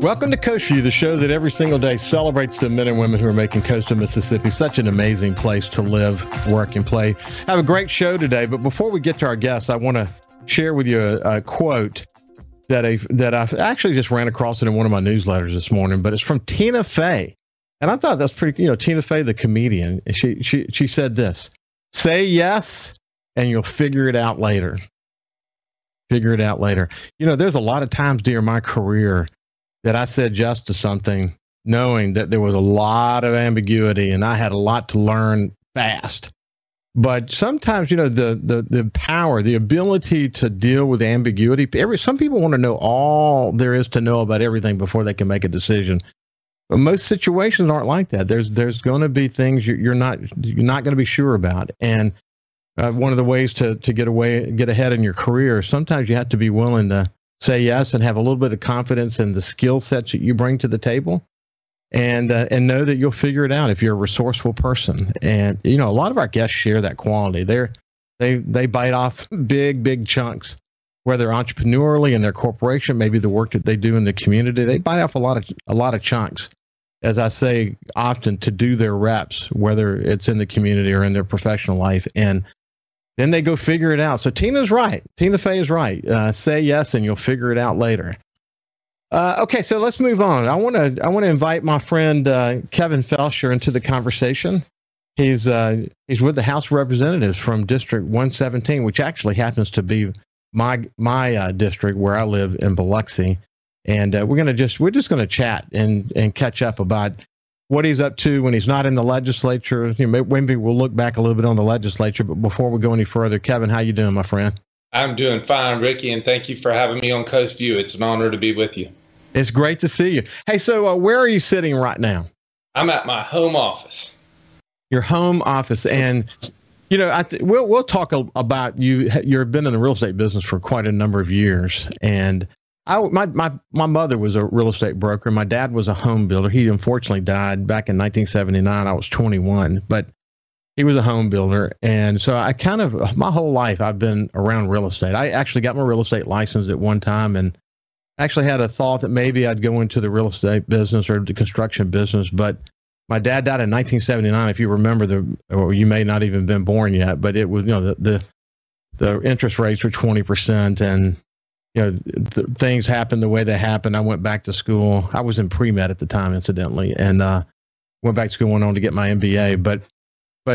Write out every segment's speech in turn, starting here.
Welcome to Coast View, the show that every single day celebrates the men and women who are making coastal Mississippi such an amazing place to live, work, and play. I have a great show today, but before we get to our guests, I want to share with you a quote that I actually just ran across it in one of my newsletters this morning, but it's from Tina Fey. And I thought that's pretty, Tina Fey, the comedian, she said this: say yes, and you'll figure it out later. Figure it out later. There's a lot of times during my career that I said yes to something knowing that there was a lot of ambiguity and I had a lot to learn fast. But sometimes, the power, the ability to deal with ambiguity. Some people want to know all there is to know about everything before they can make a decision. But most situations aren't like that. There's going to be things you're not going to be sure about. And one of the ways to get ahead in your career, sometimes you have to be willing to say yes and have a little bit of confidence in the skill sets that you bring to the table. And know that you'll figure it out if you're a resourceful person. And a lot of our guests share that quality. They bite off big chunks, whether entrepreneurially in their corporation, maybe the work that they do in the community. They bite off a lot of chunks, as I say often, to do their reps, whether it's in the community or in their professional life. And then they go figure it out. So Tina's right. Tina Fey is right. Say yes, and you'll figure it out later. Okay, so let's move on. I want to invite my friend Kevin Felsher into the conversation. He's with the House of Representatives from District 117, which actually happens to be my district where I live in Biloxi, and we're just going to chat and catch up about what he's up to when he's not in the legislature. Maybe we'll look back a little bit on the legislature, but before we go any further, Kevin, how you doing, my friend? I'm doing fine, Ricky, and thank you for having me on Coast View. It's an honor to be with you. It's great to see you. Hey, so where are you sitting right now? I'm at my home office. Your home office. And, we'll talk about you. You've been in the real estate business for quite a number of years. And my mother was a real estate broker. My dad was a home builder. He unfortunately died back in 1979. I was 21. But he was a home builder, and so I my whole life I've been around real estate. I actually got my real estate license at one time and actually had a thought that maybe I'd go into the real estate business or the construction business, but my dad died in 1979, if you remember, or you may not even been born yet, but it was, the interest rates were 20% and, things happened the way they happened. I went back to school. I was in pre-med at the time, incidentally, and went back to school, went on to get my MBA, But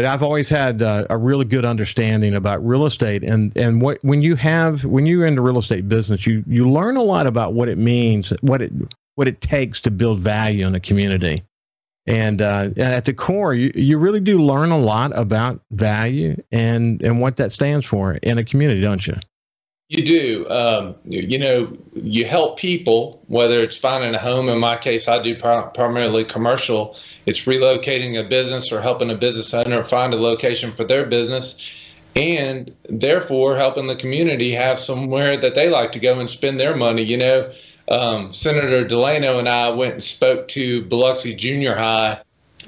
I've always had a really good understanding about real estate, and when you're in the real estate business, you learn a lot about what it means, what it takes to build value in a community, and at the core, you really do learn a lot about value and what that stands for in a community, don't you? You do. You help people, whether it's finding a home. In my case, I do primarily commercial. It's relocating a business or helping a business owner find a location for their business, and therefore helping the community have somewhere that they like to go and spend their money. Senator Delano and I went and spoke to Biloxi Junior High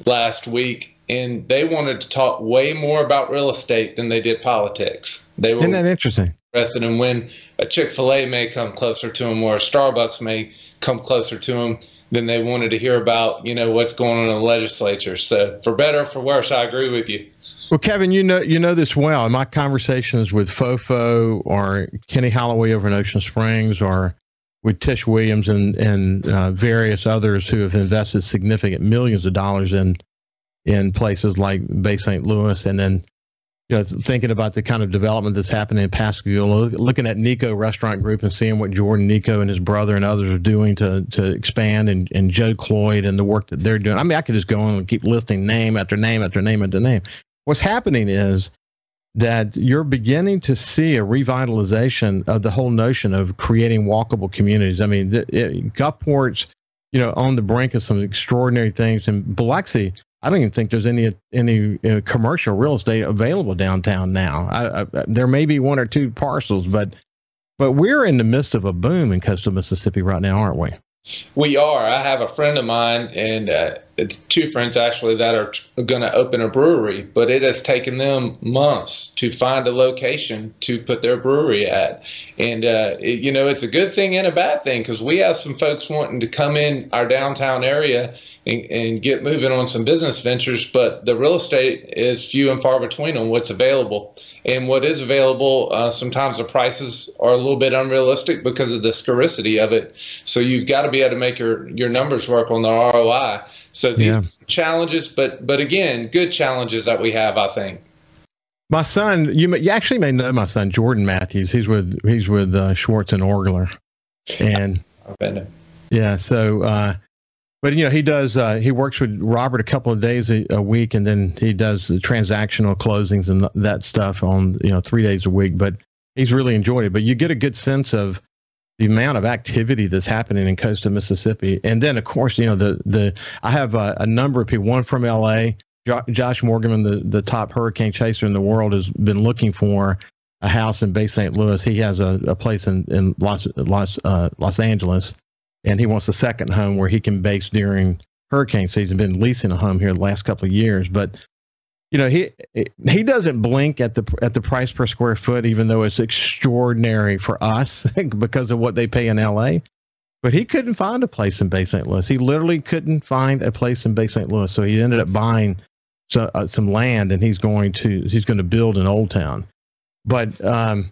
last week, and they wanted to talk way more about real estate than they did politics. Isn't that interesting? And when a Chick-fil-A may come closer to them or a Starbucks may come closer to them, then they wanted to hear about, what's going on in the legislature. So for better or for worse, I agree with you. Well, Kevin, you know this well. In my conversations with Fofo or Kenny Holloway over in Ocean Springs or with Tish Williams and various others who have invested significant millions of dollars in places like Bay St. Louis, and then thinking about the kind of development that's happening in Pascagoula, looking at Nico Restaurant Group and seeing what Jordan Nico and his brother and others are doing to expand, and Joe Cloyd and the work that they're doing. I mean, I could just go on and keep listing name after name after name after name. What's happening is that you're beginning to see a revitalization of the whole notion of creating walkable communities. I mean, Gulfport's, on the brink of some extraordinary things, and Biloxi, I don't even think there's any commercial real estate available downtown now. There may be one or two parcels, but we're in the midst of a boom in coastal Mississippi right now, aren't we? We are. I have a friend of mine, and it's two friends actually that are going to open a brewery, but it has taken them months to find a location to put their brewery at. And, it's a good thing and a bad thing, because we have some folks wanting to come in our downtown area and get moving on some business ventures, but the real estate is few and far between on what's available. And what is available, sometimes the prices are a little bit unrealistic because of the scarcity of it. So you've got to be able to make your numbers work on the ROI. So the challenges, but again, good challenges that we have, I think. My son, you actually may know my son, Jordan Matthews. He's with Schwartz and Orgler, and I've been there. Yeah. So, but he does. He works with Robert a couple of days a week, and then he does the transactional closings and that stuff on 3 days a week. But he's really enjoyed it. But you get a good sense of the amount of activity that's happening in coastal Mississippi. And then, of course, I have a number of people, one from LA, Josh Morgan, the top hurricane chaser in the world, has been looking for a house in Bay St. Louis. He has a place in Los Angeles, and he wants a second home where he can base during hurricane season. Been leasing a home here the last couple of years, but he doesn't blink at the price per square foot, even though it's extraordinary for us because of what they pay in LA. But he couldn't find a place in Bay St. Louis. He literally couldn't find a place in Bay St. Louis, so he ended up buying some land, and he's going to build an Old Town. But the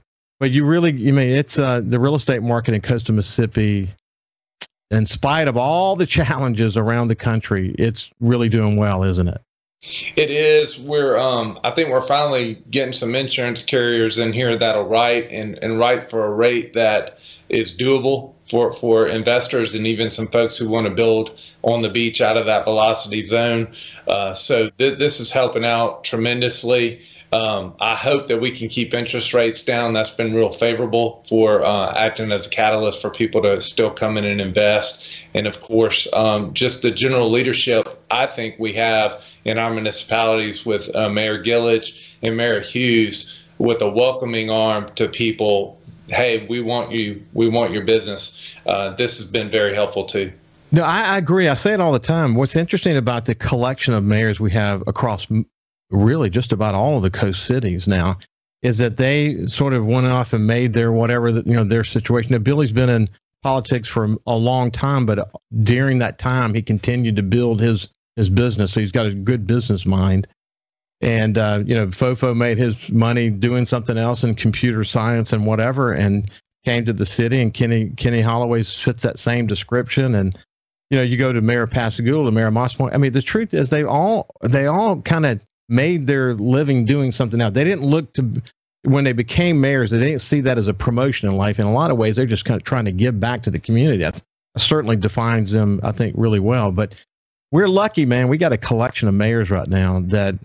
real estate market in coastal Mississippi, in spite of all the challenges around the country, it's really doing well, isn't it? It is. We're I think we're finally getting some insurance carriers in here that'll write and write for a rate that is doable for investors and even some folks who want to build on the beach out of that velocity zone. So this is helping out tremendously. I hope that we can keep interest rates down. That's been real favorable for acting as a catalyst for people to still come in and invest. And of course, just the general leadership I think we have in our municipalities with Mayor Gillidge and Mayor Hughes, with a welcoming arm to people. Hey, we want you. We want your business. This has been very helpful too. No, I agree. I say it all the time. What's interesting about the collection of mayors we have across really just about all of the coast cities now is that they sort of went off and made their their situation. Now, Billy's been in politics for a long time, but during that time, he continued to build his business. So he's got a good business mind. And, Fofo made his money doing something else in computer science and whatever, and came to the city, and Kenny Holloway fits that same description. And, you go to Mayor Pascagoula, Mayor Moss Point. I mean, the truth is they all kind of made their living doing something else. They didn't look to, when they became mayors, they didn't see that as a promotion in life. In a lot of ways, they're just kind of trying to give back to the community. That certainly defines them, I think, really well. But we're lucky, man. We got a collection of mayors right now that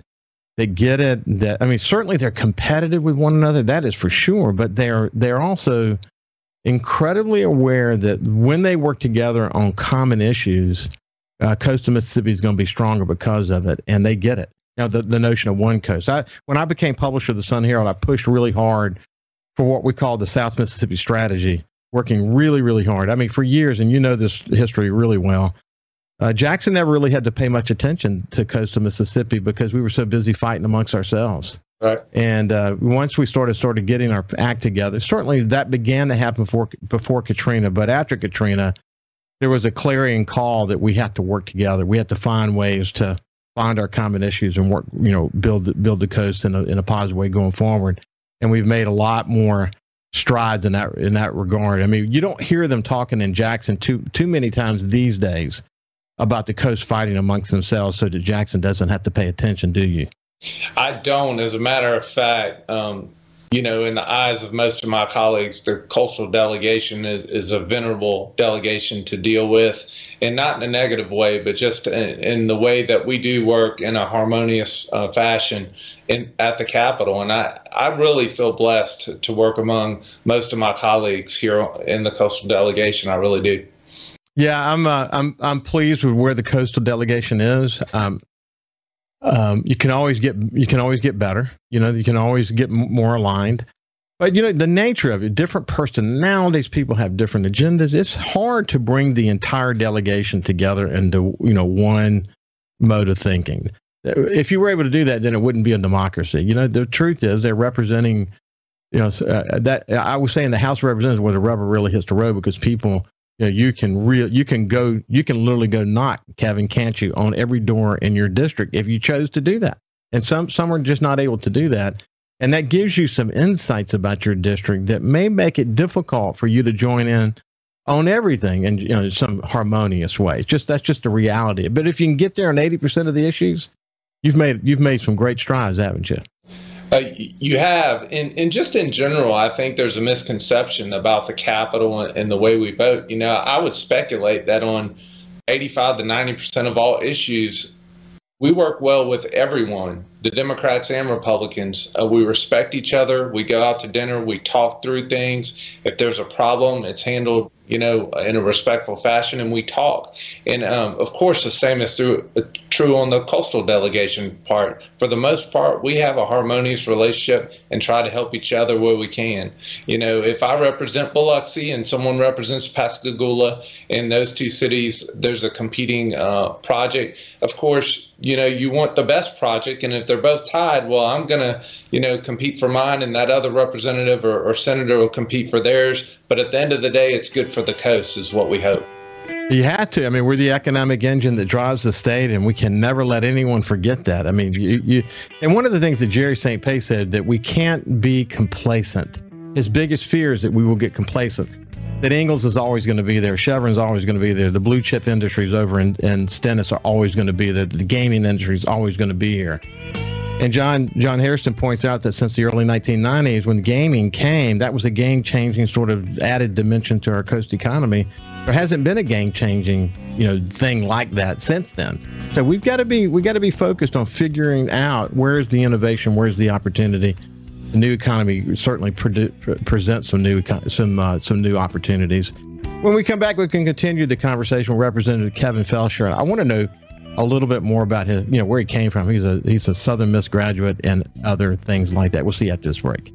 they get it. That, I mean, certainly they're competitive with one another. That is for sure. But they're also incredibly aware that when they work together on common issues, coastal Mississippi is going to be stronger because of it, and they get it. Now, the notion of one coast. When I became publisher of the Sun Herald, I pushed really hard for what we call the South Mississippi strategy, working really, really hard. I mean, for years, and this history really well, Jackson never really had to pay much attention to coastal Mississippi because we were so busy fighting amongst ourselves. Right. And once we started getting our act together, certainly that began to happen before Katrina. But after Katrina, there was a clarion call that we had to work together. We had to find ways to find our common issues and work, build the coast in a positive way going forward. And we've made a lot more strides in that regard. I mean, you don't hear them talking in Jackson too many times these days about the coast fighting amongst themselves so that Jackson doesn't have to pay attention, do you? I don't. As a matter of fact, in the eyes of most of my colleagues, the coastal delegation is a venerable delegation to deal with, and not in a negative way, but just in the way that we do work in a harmonious fashion at the Capitol. And I really feel blessed to work among most of my colleagues here in the coastal delegation. I really do. Yeah, I'm pleased with where the coastal delegation is. You can always get better. You know, you can always get more aligned. But, you know, the nature of it, different personalities, people have different agendas. It's hard to bring the entire delegation together into, you know, one mode of thinking. If you were able to do that, then it wouldn't be a democracy. You know, the truth is they're representing, you know, that I was saying the House of Representatives where the rubber really hits the road, because people, you know, you can literally go knock, Kevin, can't you, on every door in your district if you chose to do that. And some are just not able to do that. And that gives you some insights about your district that may make it difficult for you to join in on everything in, you know, some harmonious way. That's just the reality. But if you can get there on 80% of the issues, you've made some great strides, haven't you? You have. And just in general, I think there's a misconception about the Capitol and the way we vote. You know, I would speculate that on 85 to 90% of all issues, we work well with everyone, the Democrats and Republicans. We respect each other. We go out to dinner. We talk through things. If there's a problem, it's handled, you know, in a respectful fashion, and we talk. And, of course, the same is true on the coastal delegation part. For the most part, we have a harmonious relationship and try to help each other where we can. You know, if I represent Biloxi and someone represents Pascagoula, in those two cities, there's a competing project. Of course, you know, you want the best project, and if they're both tied, well, I'm going to, you know, compete for mine, and that other representative or senator will compete for theirs. But at the end of the day, it's good for the coast is what we hope. You have to. I mean, we're the economic engine that drives the state, and we can never let anyone forget that. I mean, and one of the things that Jerry St. Pei said, that we can't be complacent. His biggest fear is that we will get complacent, that Ingalls is always going to be there. Chevron's always going to be there. The blue chip industries over in Stennis are always going to be there. The gaming industry is always going to be here. And John Hairston points out that since the early 1990s, when gaming came, that was a game-changing sort of added dimension to our coast economy. There hasn't been a game-changing, you know, thing like that since then. So we've got to be focused on figuring out where's the innovation, where's the opportunity. The new economy certainly presents some new opportunities. When we come back, we can continue the conversation with Representative Kevin Felsher. I want to know a little bit more about his, you know, where he came from. He's a Southern Miss graduate and other things like that. We'll see you after this break.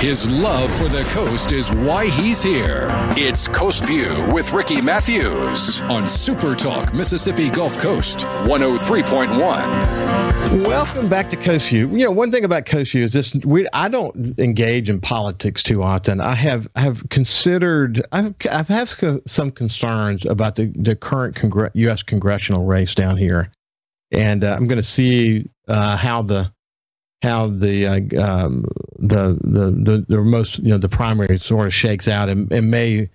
His love for the coast is why he's here. It's Coast View with Ricky Matthews on Super Talk Mississippi Gulf Coast 103.1. Welcome back to Coast View. You know, one thing about Coast View is this: I don't engage in politics too often. I have some concerns about the current U.S. congressional race down here, and I'm going to see how the most, you know, the primary sort of shakes out, and may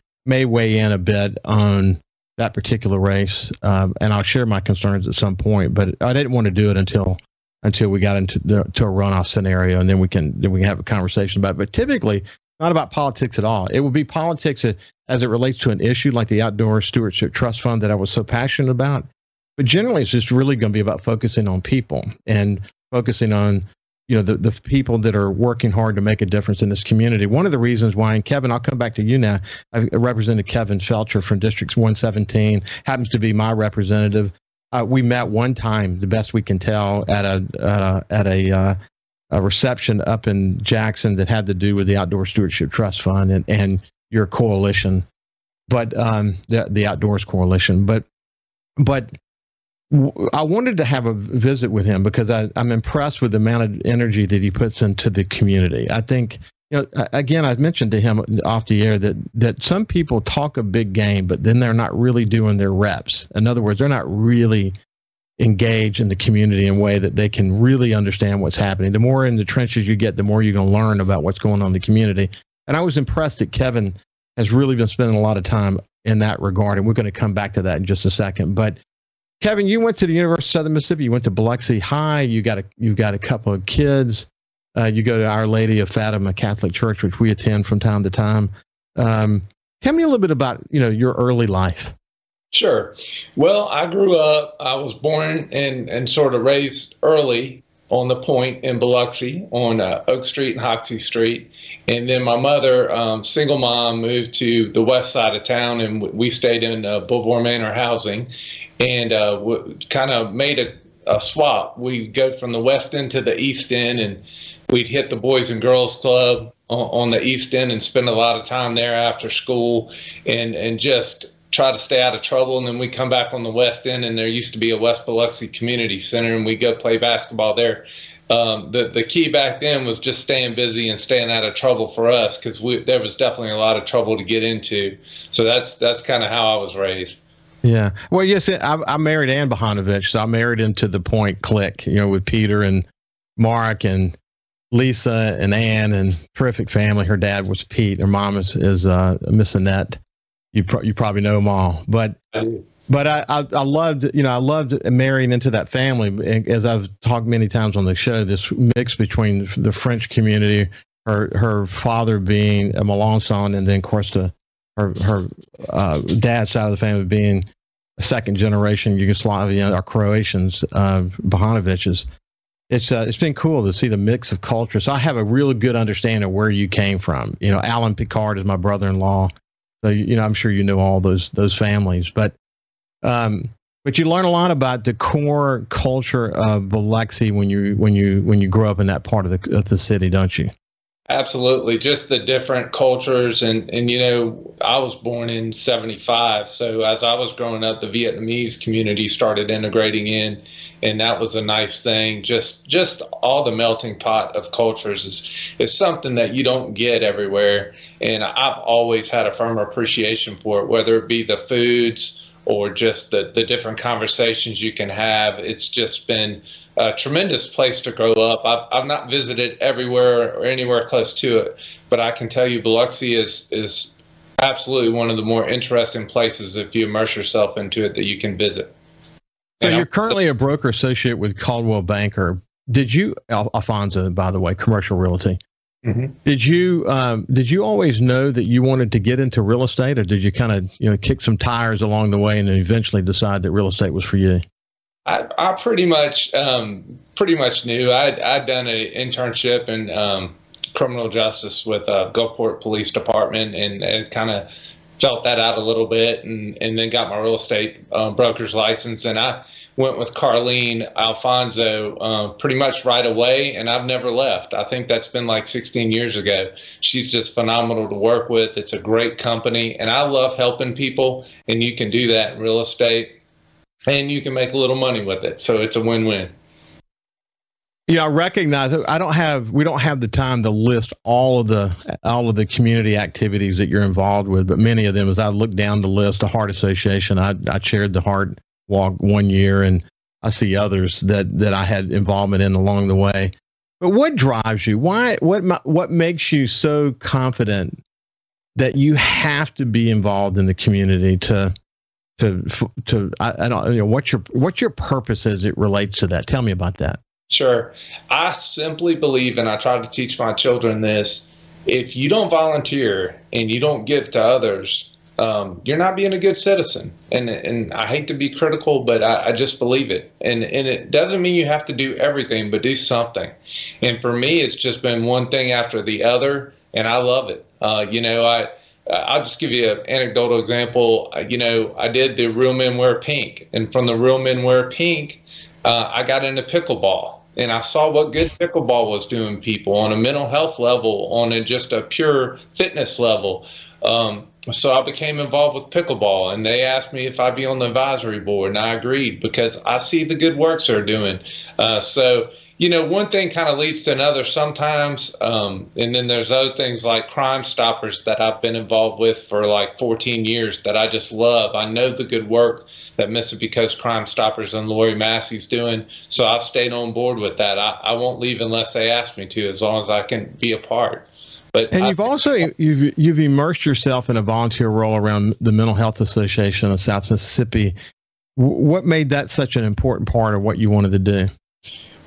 weigh in a bit on that particular race, and I'll share my concerns at some point. But I didn't want to do it until we got into a runoff scenario, and then we can have a conversation about it. But typically, not about politics at all. It would be politics as it relates to an issue like the Outdoor Stewardship Trust Fund that I was so passionate about. But generally, it's just really going to be about focusing on people and focusing on, you know, the people that are working hard to make a difference in this community. One of the reasons why, and Kevin, I'll come back to you now, I represented Kevin Felsher from District 117, happens to be my representative. We met one time, the best we can tell, at a reception up in Jackson that had to do with the Outdoor Stewardship Trust Fund and your coalition, but the Outdoors Coalition. But I wanted to have a visit with him because I'm impressed with the amount of energy that he puts into the community. I think, you know, again, I mentioned to him off the air that some people talk a big game, but then they're not really doing their reps. In other words, they're not really engaged in the community in a way that they can really understand what's happening. The more in the trenches you get, the more you're going to learn about what's going on in the community. And I was impressed that Kevin has really been spending a lot of time in that regard. And we're going to come back to that in just a second. But Kevin, you went to the University of Southern Mississippi. You went to Biloxi High. You've got a couple of kids. You go to Our Lady of Fatima Catholic Church, which we attend from time to time. Tell me a little bit about, you know, your early life. Sure. Well, I grew up. I was born and sort of raised early on the point in Biloxi on Oak Street and Hoxie Street. And then my mother, single mom, moved to the west side of town, and we stayed in Boulevard Manor housing, and kind of made a swap. We'd go from the west end to the east end, and we'd hit the Boys and Girls Club on the east end and spend a lot of time there after school and just try to stay out of trouble. And then we come back on the west end, and there used to be a West Biloxi Community Center, and we go play basketball there. The key back then was just staying busy and staying out of trouble for us, because there was definitely a lot of trouble to get into. So that's kind of how I was raised. Yeah. Well, yes, I married Ann Bohanovich, so I married into the Point clique, you know, with Peter and Mark and Lisa and Ann, and terrific family. Her dad was Pete. Her mom is Miss Annette. You probably know them all, but I loved marrying into that family. As I've talked many times on the show, this mix between the French community, her father being a Melançon, and then of course her dad's side of the family being second generation Yugoslavian or Croatians, Bohanoviches. It's been cool to see the mix of cultures. So I have a real good understanding of where you came from. You know, Alan Picard is my brother-in-law. So, you know, I'm sure you know all those families, but you learn a lot about the core culture of Biloxi when you grow up in that part of the city, don't you? Absolutely. Just the different cultures. And, you know, I was born in 75. So as I was growing up, the Vietnamese community started integrating in, and that was a nice thing. Just all the melting pot of cultures is something that you don't get everywhere. And I've always had a firm appreciation for it, whether it be the foods or just the different conversations you can have. It's just been a tremendous place to grow up. I've not visited everywhere or anywhere close to it, but I can tell you Biloxi is absolutely one of the more interesting places, if you immerse yourself into it, that you can visit. So you're currently a broker associate with Coldwell Banker. Did you, Alfonso, by the way, commercial realty? Mm-hmm. Did you always know that you wanted to get into real estate, or did you kind of, you know, kick some tires along the way and then eventually decide that real estate was for you? I pretty much knew. I'd done an internship in criminal justice with Gulfport Police Department, and kind of felt that out a little bit, and then got my real estate broker's license, and I went with Carlene Alfonso pretty much right away, and I've never left. I think that's been like 16 years ago. She's just phenomenal to work with. It's a great company, and I love helping people, and you can do that in real estate, and you can make a little money with it, so it's a win-win. Yeah, I recognize that we don't have the time to list all of the community activities that you're involved with, but many of them, as I look down the list, the Heart Association, I chaired the Heart Walk one year, and I see others that I had involvement in along the way. But what drives you? Why? What makes you so confident that you have to be involved in the community to I don't, you know, what's your purpose as it relates to that? Tell me about that. Sure. I simply believe, and I try to teach my children this, if you don't volunteer and you don't give to others, you're not being a good citizen. And I hate to be critical, but I just believe it. And it doesn't mean you have to do everything, but do something. And for me, it's just been one thing after the other, and I love it. You know, I'll just give you an anecdotal example. You know, I did the Real Men Wear Pink, and from the Real Men Wear Pink, I got into pickleball. And I saw what good pickleball was doing people on a mental health level, on just a pure fitness level. So I became involved with pickleball, and they asked me if I'd be on the advisory board, and I agreed because I see the good works they're doing. So, you know, one thing kind of leads to another sometimes. And then there's other things like Crime Stoppers that I've been involved with for like 14 years that I just love. I know the good work that Mississippi Coast Crime Stoppers and Lori Massey's doing. So I've stayed on board with that. I won't leave unless they ask me to, as long as I can be a part. But and you've immersed yourself in a volunteer role around the Mental Health Association of South Mississippi. What made that such an important part of what you wanted to do?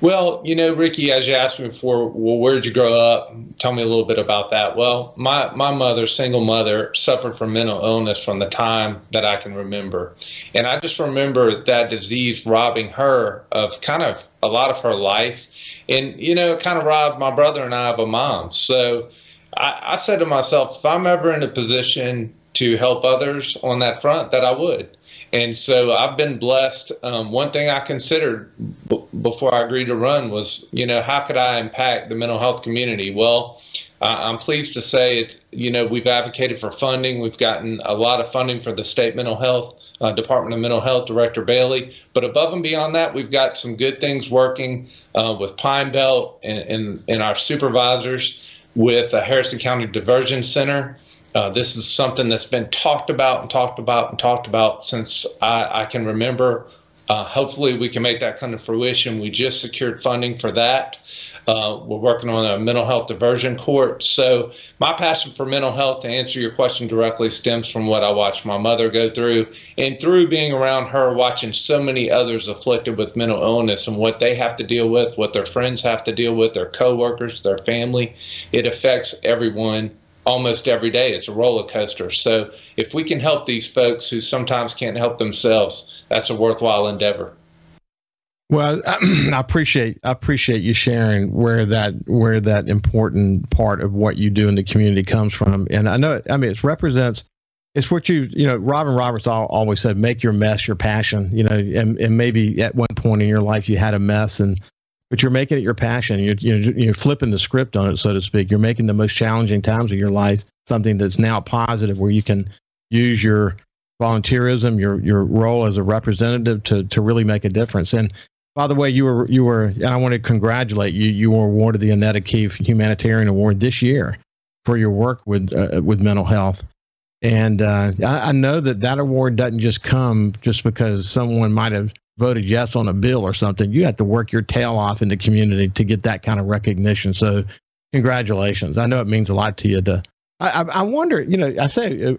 Well, you know, Ricky, as you asked me before, well, where did you grow up? Tell me a little bit about that. Well, my mother, single mother, suffered from mental illness from the time that I can remember. And I just remember that disease robbing her of kind of a lot of her life. And, you know, it kind of robbed my brother and I of a mom. So I said to myself, if I'm ever in a position to help others on that front, that I would. And so I've been blessed. One thing I considered before I agreed to run was, you know, how could I impact the mental health community? Well, I'm pleased to say it's, you know, we've advocated for funding. We've gotten a lot of funding for the state mental health, Department of Mental Health Director Bailey. But above and beyond that, we've got some good things working with Pine Belt and our supervisors with the Harrison County Diversion Center. This is something that's been talked about and talked about and talked about since I can remember. Hopefully we can make that come to fruition. We just secured funding for that. We're working on a mental health diversion court. So my passion for mental health, to answer your question directly, stems from what I watched my mother go through, and through being around her, watching so many others afflicted with mental illness and what they have to deal with, what their friends have to deal with, their coworkers, their family. It affects everyone almost every day. It's a roller coaster. So if we can help these folks who sometimes can't help themselves, that's a worthwhile endeavor. Well, I appreciate you sharing where that important part of what you do in the community comes from. And I know, I mean, it's what you know, Robin Roberts always said, make your mess your passion, you know, and maybe at one point in your life you had a mess, but you're making it your passion. You're flipping the script on it, so to speak. You're making the most challenging times of your life something that's now positive, where you can use your volunteerism, your role as a representative to really make a difference. And by the way, you were, and I want to congratulate you. You were awarded the Annetta Keefe Humanitarian Award this year for your work with mental health. And I know that award doesn't just come just because someone might have voted yes on a bill or something. You have to work your tail off in the community to get that kind of recognition. So congratulations. I know it means a lot to you to. I wonder, you know,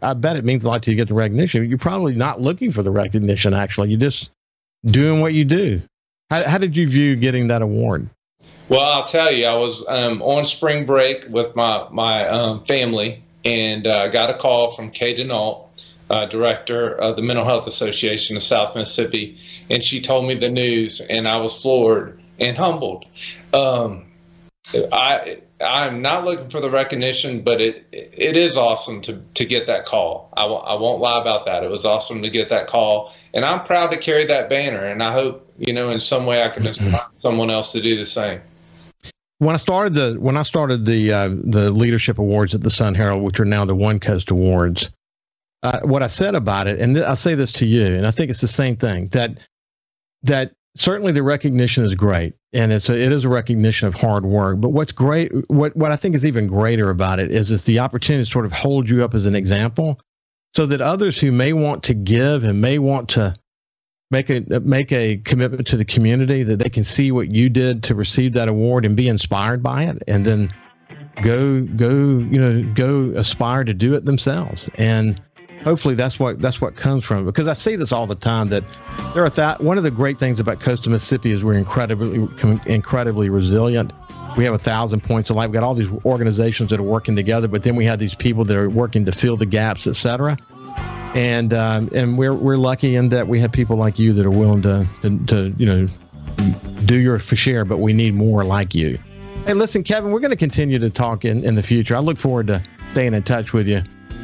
I bet it means a lot to you to get the recognition. You're probably not looking for the recognition, actually. You're just doing what you do. How did you view getting that award? Well, I'll tell you, I was on spring break with my family, and got a call from Kay Denault, director of the Mental Health Association of South Mississippi, and she told me the news, and I was floored and humbled. I'm not looking for the recognition, but it is awesome to get that call. I won't lie about that. It was awesome to get that call, and I'm proud to carry that banner, and I hope, you know, in some way I can inspire someone else to do the same. When I started the leadership awards at the Sun Herald, which are now the One Coast Awards, what I said about it, and I say this to you, and I think it's the same thing, that certainly the recognition is great, and it is a recognition of hard work. But what's great, what I think is even greater about it, is it's the opportunity to sort of hold you up as an example, so that others who may want to give and may want to make a commitment to the community, that they can see what you did to receive that award and be inspired by it, and then go aspire to do it themselves. And hopefully that's what comes from it. Because I see this all the time, that there are one of the great things about coastal Mississippi is we're incredibly resilient. We have 1,000 points of light. We've got all these organizations that are working together, but then we have these people that are working to fill the gaps, etc. And we're lucky in that we have people like you that are willing to you know, do your share, but we need more like you. Hey, listen, Kevin, we're going to continue to talk in the future. I look forward to staying in touch with you.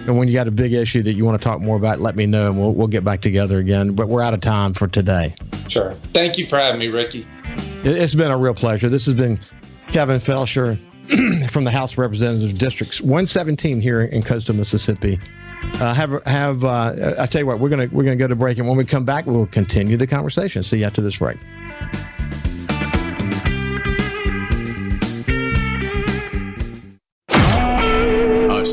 And when you got a big issue that you want to talk more about, let me know, and we'll get back together again. But we're out of time for today. Sure. Thank you for having me, Ricky. It's been a real pleasure. This has been Kevin Felsher from the House of Representatives Districts 117 here in coastal Mississippi. I tell you what, we're gonna go to break, and when we come back, we'll continue the conversation. See you after this break.